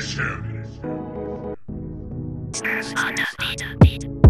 Finish him!